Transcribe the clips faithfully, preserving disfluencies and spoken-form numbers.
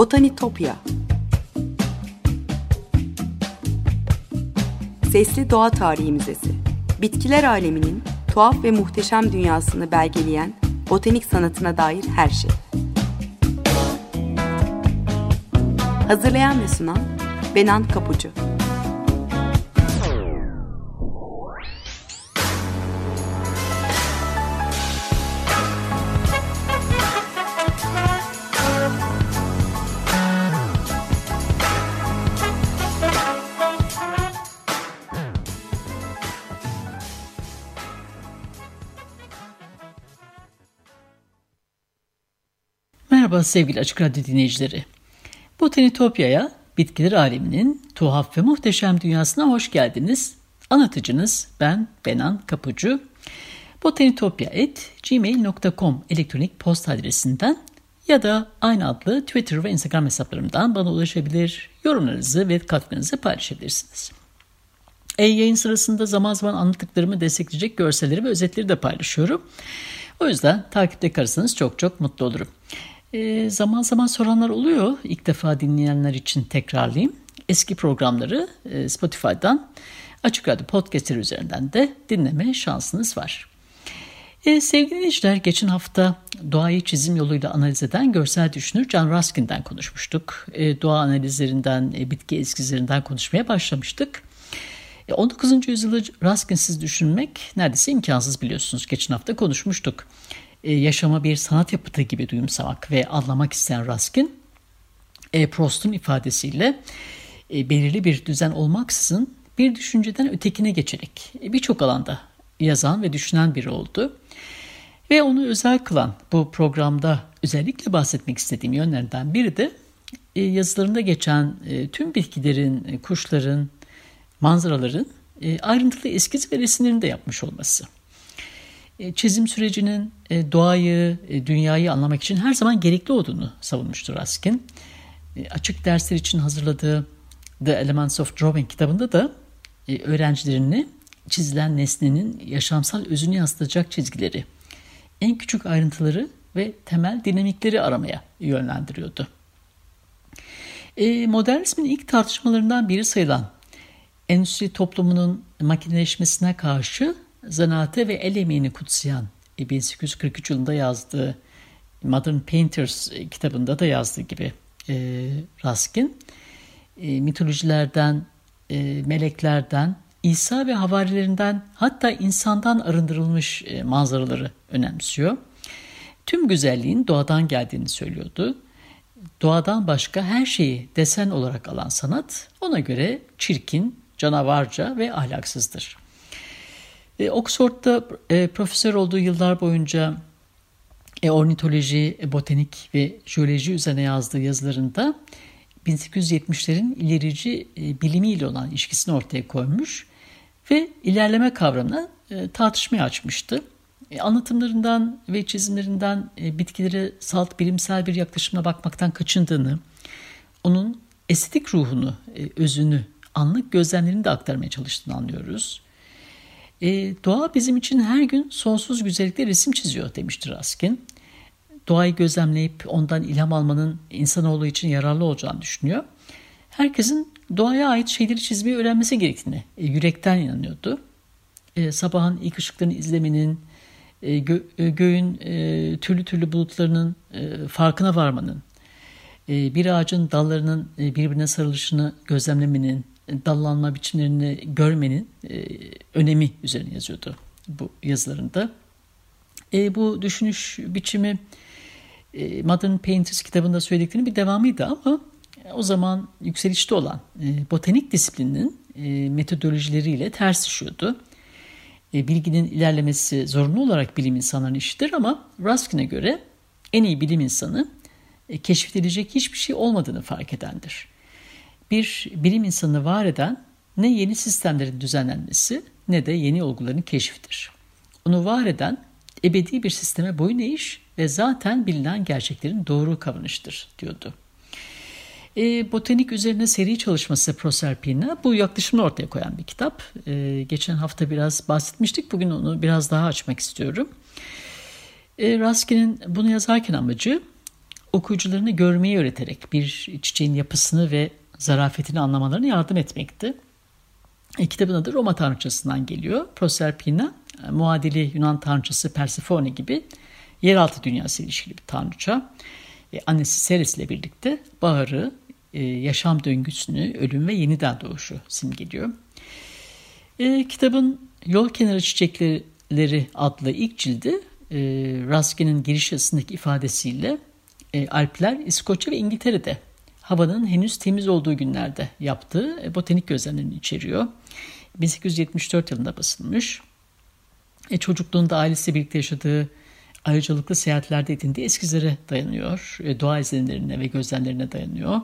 Botanitopya. Sesli Doğa Tarihi Müzesi. Bitkiler aleminin tuhaf ve muhteşem dünyasını belgeleyen botanik sanatına dair her şey. Hazırlayan ve sunan Benan Kapucu. Merhaba sevgili Açık Radyo dinleyicileri. Botanitopya'ya, bitkiler aleminin tuhaf ve muhteşem dünyasına hoş geldiniz. Anlatıcınız ben Benan Kapucu. botanitopya at gmail dot com elektronik posta adresinden ya da aynı adlı Twitter ve Instagram hesaplarımdan bana ulaşabilir, yorumlarınızı ve katkınızı paylaşabilirsiniz. E yayın sırasında zaman zaman anlattıklarımı destekleyecek görselleri ve özetleri de paylaşıyorum. O yüzden takipte kalırsanız çok çok mutlu olurum. E, zaman zaman soranlar oluyor. İlk defa dinleyenler için tekrarlayayım. Eski programları e, Spotify'dan, Açık Radyo podcastleri üzerinden de dinleme şansınız var. E, sevgili dinleyiciler, geçen hafta doğayı çizim yoluyla analiz eden görsel düşünür John Ruskin'den konuşmuştuk. E, doğa analizlerinden, e, bitki eskizlerinden konuşmaya başlamıştık. E, on dokuzuncu yüzyılı Ruskin'siz düşünmek neredeyse imkansız, biliyorsunuz. Geçen hafta konuşmuştuk. Ee, yaşama bir sanat yapıtı gibi duyumsamak ve anlamak isteyen Ruskin, e, Proust'un ifadesiyle e, belirli bir düzen olmaksızın bir düşünceden ötekine geçerek e, birçok alanda yazan ve düşünen biri oldu. Ve onu özel kılan, bu programda özellikle bahsetmek istediğim yönlerden biri de e, yazılarında geçen e, tüm bitkilerin, e, kuşların, manzaraların e, ayrıntılı eskiz ve resimlerini de yapmış olması. Çizim sürecinin doğayı, dünyayı anlamak için her zaman gerekli olduğunu savunmuştur Ruskin. Açık dersler için hazırladığı The Elements of Drawing kitabında da öğrencilerini çizilen nesnenin yaşamsal özünü yansıtacak çizgileri, en küçük ayrıntıları ve temel dinamikleri aramaya yönlendiriyordu. Modernizmin ilk tartışmalarından biri sayılan endüstri toplumunun makineleşmesine karşı zanaatı ve el emeğini kutsayan bin sekiz yüz kırk üç yılında yazdığı Modern Painters kitabında da yazdığı gibi e, Ruskin, e, mitolojilerden, e, meleklerden, İsa ve havarilerinden, hatta insandan arındırılmış e, manzaraları önemsiyor. Tüm güzelliğin doğadan geldiğini söylüyordu. Doğadan başka her şeyi desen olarak alan sanat ona göre çirkin, canavarca ve ahlaksızdır. Oxford'da e, profesör olduğu yıllar boyunca e, ornitoloji, e, botanik ve jeoloji üzerine yazdığı yazılarında bin sekiz yüz yetmişlerin ilerici e, bilimiyle olan ilişkisini ortaya koymuş ve ilerleme kavramına e, tartışmaya açmıştı. E, anlatımlarından ve çizimlerinden e, bitkilere salt bilimsel bir yaklaşımla bakmaktan kaçındığını, onun estetik ruhunu, e, özünü, anlık gözlemlerini de aktarmaya çalıştığını anlıyoruz. E, doğa bizim için her gün sonsuz güzellikle resim çiziyor demiştir Ruskin. Doğayı gözlemleyip ondan ilham almanın insanoğlu için yararlı olacağını düşünüyor. Herkesin doğaya ait şeyleri çizmeyi öğrenmesi gerektiğine e, yürekten inanıyordu. E, sabahın ilk ışıklarını izlemenin, e, gö- göğün e, türlü türlü bulutlarının e, farkına varmanın, e, bir ağacın dallarının e, birbirine sarılışını gözlemlemenin, dallanma biçimlerini görmenin e, önemi üzerine yazıyordu bu yazılarında. E, bu düşünüş biçimi e, Modern Painters kitabında söylediklerinin bir devamıydı ama e, o zaman yükselişte olan e, botanik disiplinin e, metodolojileriyle ters düşüyordu. E, bilginin ilerlemesi zorunlu olarak bilim insanlarının işidir ama Ruskin'e göre en iyi bilim insanı e, keşfedilecek hiçbir şey olmadığını fark edendir. Bir bilim insanını var eden ne yeni sistemlerin düzenlenmesi ne de yeni olguların keşfidir. Onu var eden ebedi bir sisteme boyun eğiş ve zaten bilinen gerçeklerin doğru kavranıştır diyordu. E, botanik üzerine seri çalışması Proserpina bu yaklaşımını ortaya koyan bir kitap. E, geçen hafta biraz bahsetmiştik. Bugün onu biraz daha açmak istiyorum. E, Ruskin'in bunu yazarken amacı okuyucularını görmeyi öğreterek bir çiçeğin yapısını ve zarafetini anlamalarına yardım etmekti. E, kitabın adı Roma tanrıçasından geliyor. Proserpina, muadili Yunan tanrıçası Persefone gibi yeraltı dünyası ilişkili bir tanrıça. E, annesi Ceres ile birlikte baharı, e, yaşam döngüsünü, ölüm ve yeniden doğuşu simgeliyor. E, kitabın Yol Kenarı Çiçekleri adlı ilk cildi e, Ruskin'in giriş yazısındaki ifadesiyle e, Alpler, İskoçya ve İngiltere'de havanın henüz temiz olduğu günlerde yaptığı e, botanik gözlemlerini içeriyor. bin sekiz yüz yetmiş dört yılında basılmış. E, çocukluğunda ailesiyle birlikte yaşadığı ayrıcalıklı seyahatlerde edindiği eskizlere dayanıyor. E, doğa izlenimlerine ve gözlemlerine dayanıyor.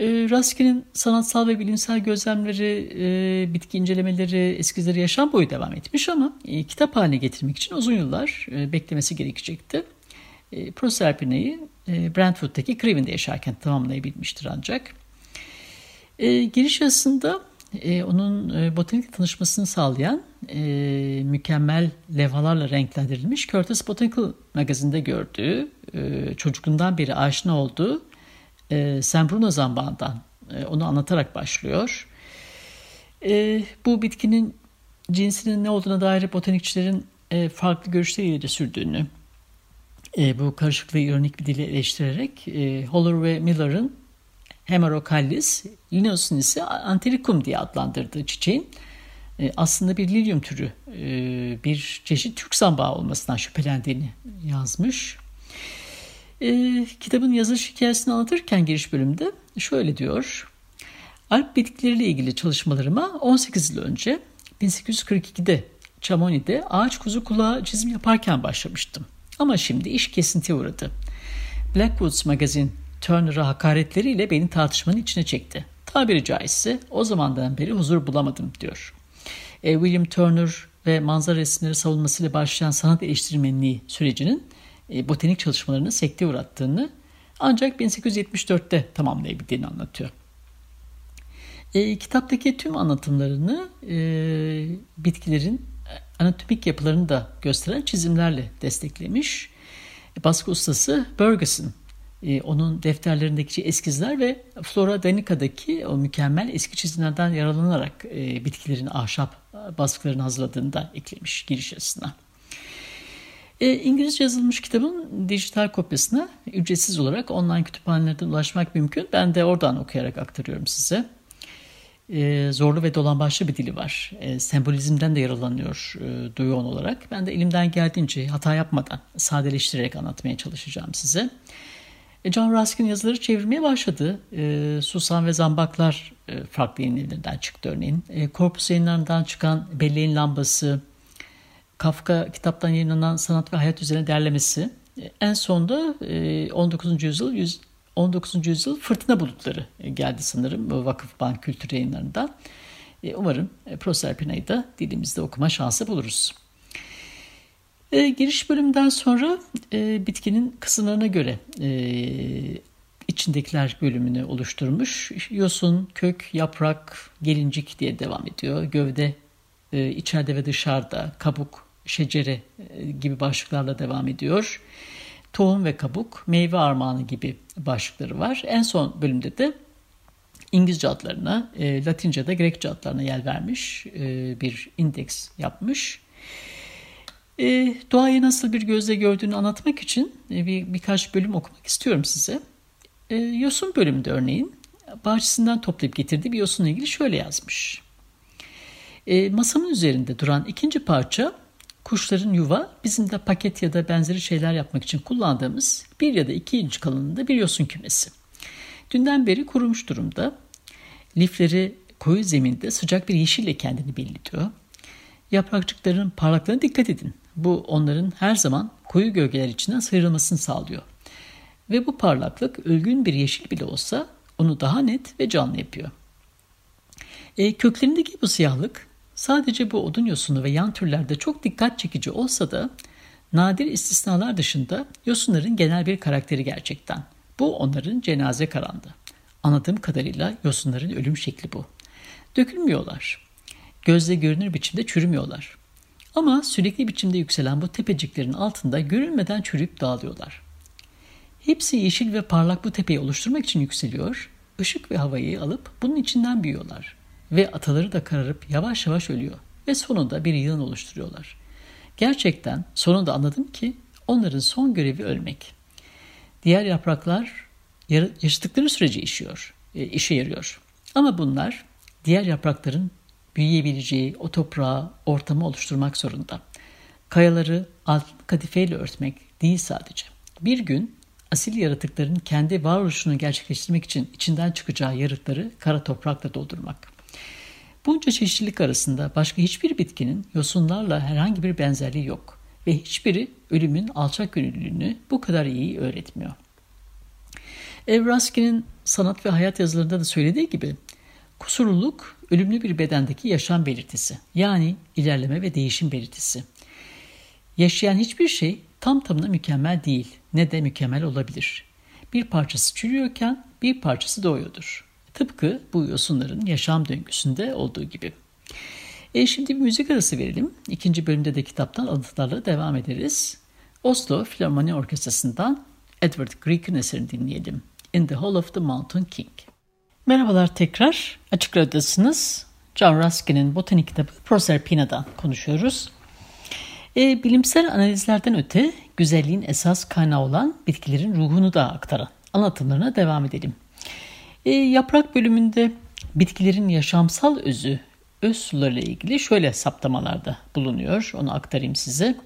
Ruskin'in sanatsal ve bilimsel gözlemleri, bitki incelemeleri, eskizleri yaşam boyu devam etmiş ama kitap haline getirmek için uzun yıllar beklemesi gerekecekti. Proserpina'yı Brentford'daki Craven'de yaşarken tamamlayabilmiştir ancak. Giriş yazısında onun botanikle tanışmasını sağlayan mükemmel levhalarla renklendirilmiş Curtis Botanical Magazine'de gördüğü, çocukluğundan beri aşina olduğu E, San Bruno zambağından e, onu anlatarak başlıyor. E, bu bitkinin cinsinin ne olduğuna dair botanikçilerin e, farklı görüşleri ileri sürdüğünü, e, bu karışıklığı ironik bir dille eleştirerek e, Holler ve Miller'ın Hemerocallis, Linnaeus'un ise Anthericum diye adlandırdığı çiçeğin e, aslında bir Lilium türü, e, bir çeşit Türk zambağı olmasından şüphelendiğini yazmış. E, kitabın yazılış hikayesini anlatırken giriş bölümde şöyle diyor. Alp bitkileriyle ilgili çalışmalarıma on sekiz yıl önce bin sekiz yüz kırk ikide Chamonix'de ağaç kuzu kulağı çizim yaparken başlamıştım. Ama şimdi iş kesintiye uğradı. Blackwoods Magazine Turner'a hakaretleriyle beni tartışmanın içine çekti. Tabiri caizse o zamandan beri huzur bulamadım diyor. E, William Turner ve manzara resimleri savunmasıyla başlayan sanat eleştirmenliği sürecinin botanik çalışmalarını sekteye uğrattığını ancak bin sekiz yüz yetmiş dörtte tamamlayabildiğini anlatıyor. E, kitaptaki tüm anlatımlarını e, bitkilerin anatomik yapılarını da gösteren çizimlerle desteklemiş. E, baskı ustası Burgesson, e, onun defterlerindeki eskizler ve Flora Danica'daki o mükemmel eski çizimlerden yararlanarak e, bitkilerin ahşap baskılarını hazırladığını da eklemiş giriş yazısına. İngilizce yazılmış kitabın dijital kopyasına ücretsiz olarak online kütüphanelerden ulaşmak mümkün. Ben de oradan okuyarak aktarıyorum size. E, zorlu ve dolambaçlı bir dili var. E, sembolizmden de yararlanıyor e, Duyon olarak. Ben de elimden geldiğince hata yapmadan sadeleştirerek anlatmaya çalışacağım size. E, John Ruskin yazıları çevirmeye başladı. E, Susam ve Zambaklar e, farklı yayınlarından çıktı örneğin. E, Korpus yayınlarından çıkan Belleğin Lambası, Kafka kitaptan yayınlanan Sanat ve Hayat Üzerine Derlemesi, en sonda on dokuzuncu yüzyıl on dokuzuncu yüzyıl Fırtına Bulutları geldi sanırım Vakıfbank Kültür Yayınları'ndan. Umarım Proserpina'yı da dilimizde okuma şansı buluruz. Giriş bölümünden sonra bitkinin kısımlarına göre içindekiler bölümünü oluşturmuş. Yosun, kök, yaprak, gelincik diye devam ediyor. Gövde, İçeride ve dışarıda, kabuk, şecere gibi başlıklarla devam ediyor. Tohum ve kabuk, meyve armağanı gibi başlıkları var. En son bölümde de İngilizce adlarına, Latince'de Grekçe adlarına yer vermiş bir indeks yapmış. Doğayı nasıl bir gözle gördüğünü anlatmak için bir, birkaç bölüm okumak istiyorum size. Yosun bölümünde örneğin bahçesinden toplayıp getirdiği bir yosunla ilgili şöyle yazmış. E, masamın üzerinde duran ikinci parça kuşların yuva, bizim de paket ya da benzeri şeyler yapmak için kullandığımız bir ya da iki inç kalınlığında bir yosun kümesi. Dünden beri kurumuş durumda. Lifleri koyu zeminde sıcak bir yeşille kendini belli ediyor. Yaprakçıkların parlaklığına dikkat edin. Bu onların her zaman koyu gölgeler içinden sıyrılmasını sağlıyor. Ve bu parlaklık ölgün bir yeşil bile olsa onu daha net ve canlı yapıyor. E, köklerindeki bu siyahlık, sadece bu odun yosunu ve yan türlerde çok dikkat çekici olsa da nadir istisnalar dışında yosunların genel bir karakteri gerçekten. Bu onların cenaze karandı. Anladığım kadarıyla yosunların ölüm şekli bu. Dökülmüyorlar. Gözle görünür biçimde çürümüyorlar. Ama sürekli biçimde yükselen bu tepeciklerin altında görünmeden çürüyüp dağılıyorlar. Hepsi yeşil ve parlak bu tepeyi oluşturmak için yükseliyor, ışık ve havayı alıp bunun içinden büyüyorlar ve ataları da kararıp yavaş yavaş ölüyor ve sonunda bir yılan oluşturuyorlar. Gerçekten sonunda anladım ki onların son görevi ölmek. Diğer yapraklar yaşadıkları sürece işiyor, işe yarıyor. Ama bunlar diğer yaprakların büyüyebileceği o toprağı, ortamı oluşturmak zorunda. Kayaları altın kadifeyle örtmek değil sadece. Bir gün asil yaratıkların kendi varoluşunu gerçekleştirmek için içinden çıkacağı yarıkları kara toprakla doldurmak. Bunca çeşitlilik arasında başka hiçbir bitkinin yosunlarla herhangi bir benzerliği yok ve hiçbiri ölümün alçakgönüllülüğünü bu kadar iyi öğretmiyor. Ruskin'in Sanat ve Hayat yazılarında da söylediği gibi kusurluluk ölümlü bir bedendeki yaşam belirtisi, yani ilerleme ve değişim belirtisi. Yaşayan hiçbir şey tam tamına mükemmel değil, ne de mükemmel olabilir. Bir parçası çürüyorken bir parçası doğuyordur. Tıpkı bu yosunların yaşam döngüsünde olduğu gibi. E şimdi bir müzik arası verelim. İkinci bölümde de kitaptan alıntılarla devam ederiz. Oslo Filarmoni Orkestrası'ndan Edward Grieg'in eserini dinleyelim. In the Hall of the Mountain King. Merhabalar tekrar. Açık Radyo'dasınız. John Ruskin'in botanik kitabı Proserpina'dan konuşuyoruz. E, bilimsel analizlerden öte güzelliğin esas kaynağı olan bitkilerin ruhunu da aktaran anlatımlarına devam edelim. E, yaprak bölümünde bitkilerin yaşamsal özü, öz sularıyla ilgili şöyle saptamalarda bulunuyor. Onu aktarayım size.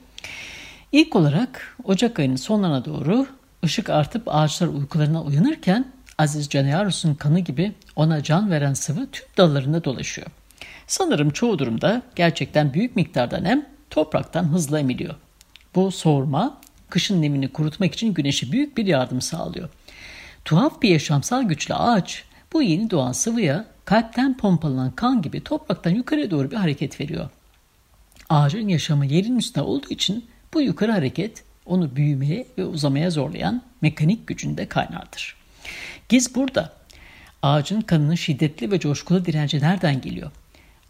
İlk olarak Ocak ayının sonlarına doğru ışık artıp ağaçlar uykularına uyanırken Aziz Caniarus'un kanı gibi ona can veren sıvı tüm dallarında dolaşıyor. Sanırım çoğu durumda gerçekten büyük miktarda nem topraktan hızla emiliyor. Bu soğurma kışın nemini kurutmak için güneşe büyük bir yardım sağlıyor. Tuhaf bir yaşamsal güçle ağaç bu yeni doğan sıvıya kalpten pompalanan kan gibi topraktan yukarıya doğru bir hareket veriyor. Ağacın yaşamı yerin üstünde olduğu için bu yukarı hareket onu büyümeye ve uzamaya zorlayan mekanik gücün de kaynağıdır. Giz burada. Ağacın kanının şiddetli ve coşkulu direnci nereden geliyor?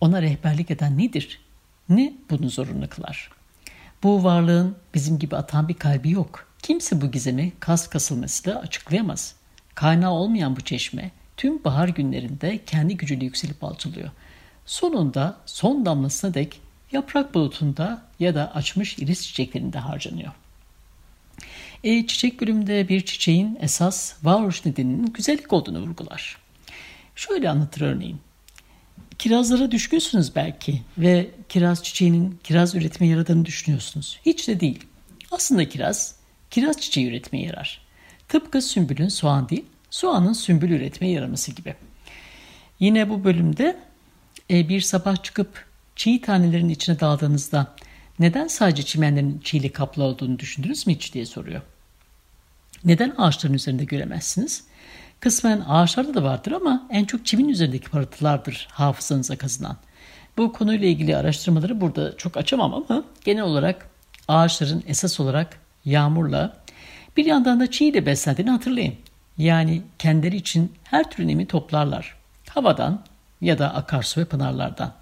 Ona rehberlik eden nedir? Ne bunu zorunlu kılar? Bu varlığın bizim gibi atan bir kalbi yok. Kimse bu gizemi kas kasılmasıyla açıklayamaz. Kaynağı olmayan bu çeşme tüm bahar günlerinde kendi gücüyle yükselip alçalıyor. Sonunda son damlasına dek yaprak bulutunda ya da açmış iris çiçeklerinde harcanıyor. E, çiçek bölümünde bir çiçeğin esas varoluş nedeninin güzellik olduğunu vurgular. Şöyle anlatır örneğin. Kirazlara düşkünsünüz belki ve kiraz çiçeğinin kiraz üretmeye yaradığını düşünüyorsunuz. Hiç de değil. Aslında kiraz, kiraz çiçeği üretmeye yarar. Tıpkı sümbülün soğan değil, soğanın sümbül üretmeye yaraması gibi. Yine bu bölümde e, bir sabah çıkıp çiğ tanelerin içine daldığınızda neden sadece çimenlerin çiğli kaplı olduğunu düşündünüz mü hiç diye soruyor. Neden ağaçların üzerinde göremezsiniz? Kısmen ağaçlarda da vardır ama en çok çimin üzerindeki parıltılardır hafızanıza kazınan. Bu konuyla ilgili araştırmaları burada çok açamam ama genel olarak ağaçların esas olarak yağmurla bir yandan da çiğ ile beslendiğini hatırlayın. Yani kendileri için her türlü nemi toplarlar. Havadan ya da akarsu ve pınarlardan.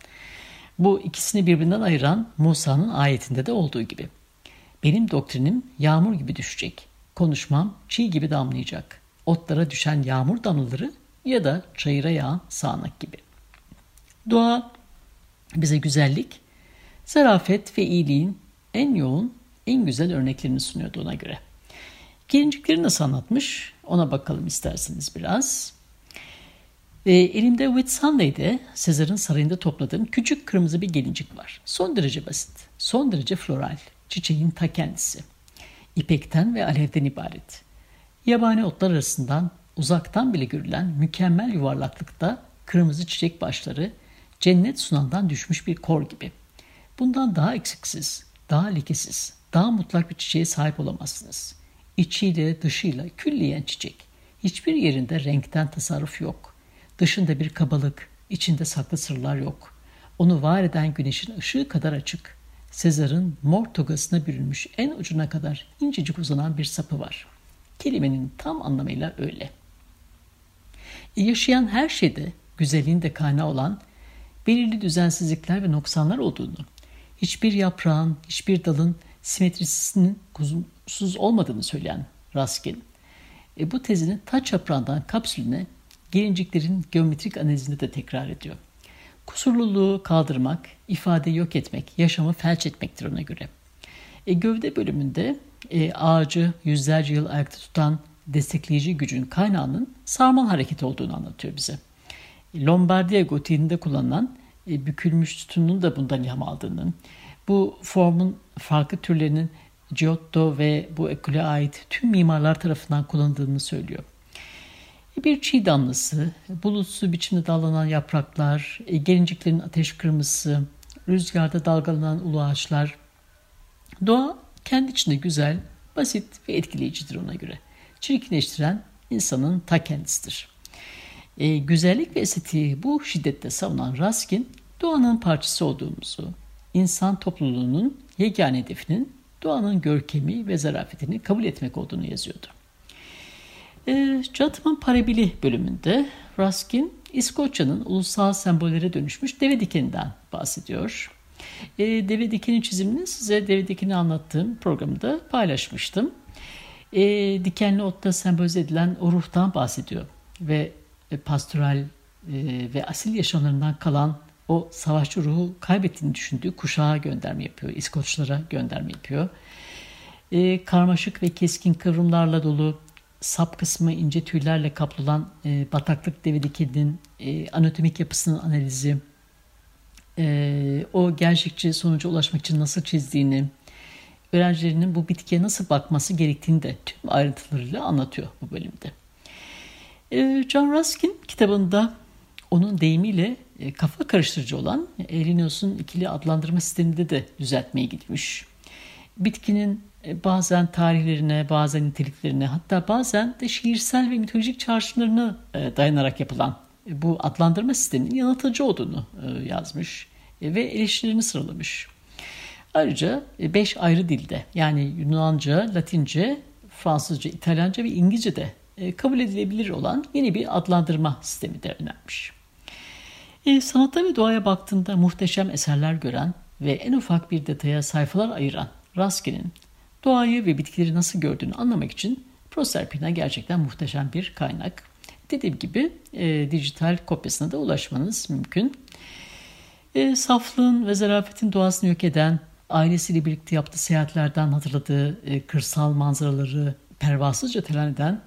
Bu ikisini birbirinden ayıran Musa'nın ayetinde de olduğu gibi. Benim doktrinim yağmur gibi düşecek. Konuşmam çiğ gibi damlayacak. Otlara düşen yağmur damlaları ya da çayıra yağan sağanak gibi. Doğa bize güzellik, zarafet ve iyiliğin en yoğun, en güzel örneklerini sunuyordu ona göre. Gelincikleri nasıl anlatmış? Ona bakalım isterseniz biraz. E, elimde Whit Sunday'de Sezar'ın sarayında topladığım küçük kırmızı bir gelincik var. Son derece basit, son derece floral, çiçeğin ta kendisi. İpekten ve alevden ibaret. Yabani otlar arasından uzaktan bile görülen mükemmel yuvarlaklıkta kırmızı çiçek başları cennet sunandan düşmüş bir kor gibi. Bundan daha eksiksiz, daha lekesiz, daha mutlak bir çiçeğe sahip olamazsınız. İçiyle dışıyla külliyen çiçek. Hiçbir yerinde renkten tasarruf yok. Dışında bir kabalık, içinde saklı sırlar yok. Onu var eden güneşin ışığı kadar açık. Sezar'ın mor togasına bürünmüş en ucuna kadar incecik uzanan bir sapı var. Kelimenin tam anlamıyla öyle. E yaşayan her şeyde güzelliğin de kaynağı olan belirli düzensizlikler ve noksanlar olduğunu, hiçbir yaprağın, hiçbir dalın simetrisinin kusursuz olmadığını söyleyen Ruskin, E bu tezini ta çaprazdan kapsülüne, gelinciklerin geometrik analizinde de tekrar ediyor. Kusurluluğu kaldırmak, ifadeyi yok etmek, yaşamı felç etmektir ona göre. E, gövde bölümünde e, ağacı yüzlerce yıl ayakta tutan destekleyici gücün kaynağının sarmal hareketi olduğunu anlatıyor bize. Lombardiya gotiğinde kullanılan e, bükülmüş sütunun da bundan ilham aldığının, bu formun farklı türlerinin Giotto ve bu ekole ait tüm mimarlar tarafından kullanıldığını söylüyor. Bir çiğ damlası, bulutsu biçimde dallanan yapraklar, gelinciklerin ateş kırmızısı, rüzgarda dalgalanan ulu ağaçlar. Doğa kendi içinde güzel, basit ve etkileyicidir ona göre. Çirkinleştiren insanın ta kendisidir. E, güzellik ve estetiği bu şiddetle savunan Ruskin, doğanın parçası olduğumuzu, insan topluluğunun yegane hedefinin doğanın görkemi ve zarafetini kabul etmek olduğunu yazıyordu. E, Çatımın Parabili bölümünde Ruskin, İskoçya'nın ulusal sembollere dönüşmüş deve dikeninden bahsediyor. E, deve dikeni çizimini size deve dikeni anlattığım programda paylaşmıştım. E, dikenli otla sembolize edilen o ruhtan bahsediyor ve e, pastoral e, ve asil yaşamlarından kalan o savaşçı ruhu kaybettiğini düşündüğü kuşağa gönderme yapıyor, İskoçlara gönderme yapıyor. E, karmaşık ve keskin kıvrımlarla dolu, sap kısmı ince tüylerle kaplı olan e, bataklık deve dikeninin e, anatomik yapısının analizi, e, o gerçekçi sonuca ulaşmak için nasıl çizdiğini, öğrencilerinin bu bitkiye nasıl bakması gerektiğini de tüm ayrıntılarıyla anlatıyor bu bölümde. E, John Ruskin kitabında onun deyimiyle e, kafa karıştırıcı olan Linnaeus'un ikili adlandırma sisteminde de düzeltmeye gitmiş. Bitkinin bazen tarihlerine, bazen niteliklerine, hatta bazen de şiirsel ve mitolojik çağrışımlarına dayanarak yapılan bu adlandırma sisteminin yanıltıcı olduğunu yazmış ve eleştirilerini sıralamış. Ayrıca beş ayrı dilde, yani Yunanca, Latince, Fransızca, İtalyanca ve İngilizce de kabul edilebilir olan yeni bir adlandırma sistemi de önermiş. Sanata ve doğaya baktığında muhteşem eserler gören ve en ufak bir detaya sayfalar ayıran Ruskin'in doğayı ve bitkileri nasıl gördüğünü anlamak için Proserpina gerçekten muhteşem bir kaynak. Dediğim gibi e, dijital kopyasına da ulaşmanız mümkün. E, saflığın ve zarafetin doğasını yok eden, ailesiyle birlikte yaptığı seyahatlerden hatırladığı e, kırsal manzaraları pervasızca telan eden,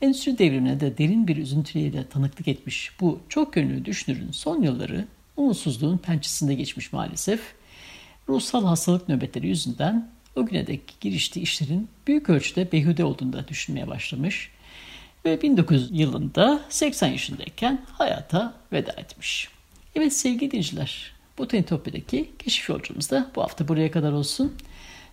endüstri devrimine de derin bir üzüntüyle de tanıklık etmiş bu çok yönlü düşünürün son yılları umutsuzluğun pençesinde geçmiş maalesef. Ruhsal hastalık nöbetleri yüzünden o güne dek giriştiği işlerin büyük ölçüde beyhude olduğunu da düşünmeye başlamış ve bin dokuz yüz yılında seksen yaşındayken hayata veda etmiş. Evet sevgili dinleyiciler, Botanitopya'daki keşif yolculuğumuz da bu hafta buraya kadar olsun.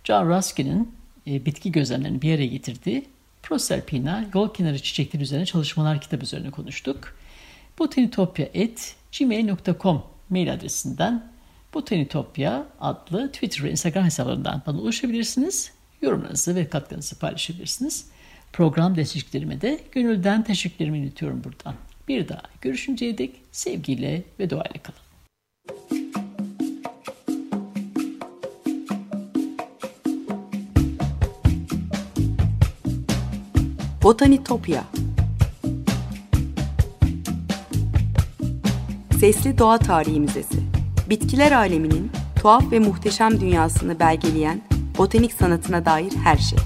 John Ruskin'in e, bitki gözlemlerini bir araya getirdiği Proserpina Yol Kenarı Çiçekleri Üzerine Çalışmalar kitabı üzerine konuştuk. botanitopya at gmail nokta com mail adresinden Botanitopya adlı Twitter ve Instagram hesaplarından bana ulaşabilirsiniz. Yorumlarınızı ve katkınızı paylaşabilirsiniz. Program destekçilerime de gönülden teşekkürlerimi iletiyorum buradan. Bir daha görüşünceye dek sevgiyle ve doğayla kalın. Botanitopya Sesli Doğa Tarihi Müzesi, bitkiler aleminin tuhaf ve muhteşem dünyasını belgeleyen botanik sanatına dair her şey.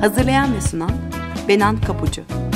Hazırlayan ve sunan Benan Kapucu.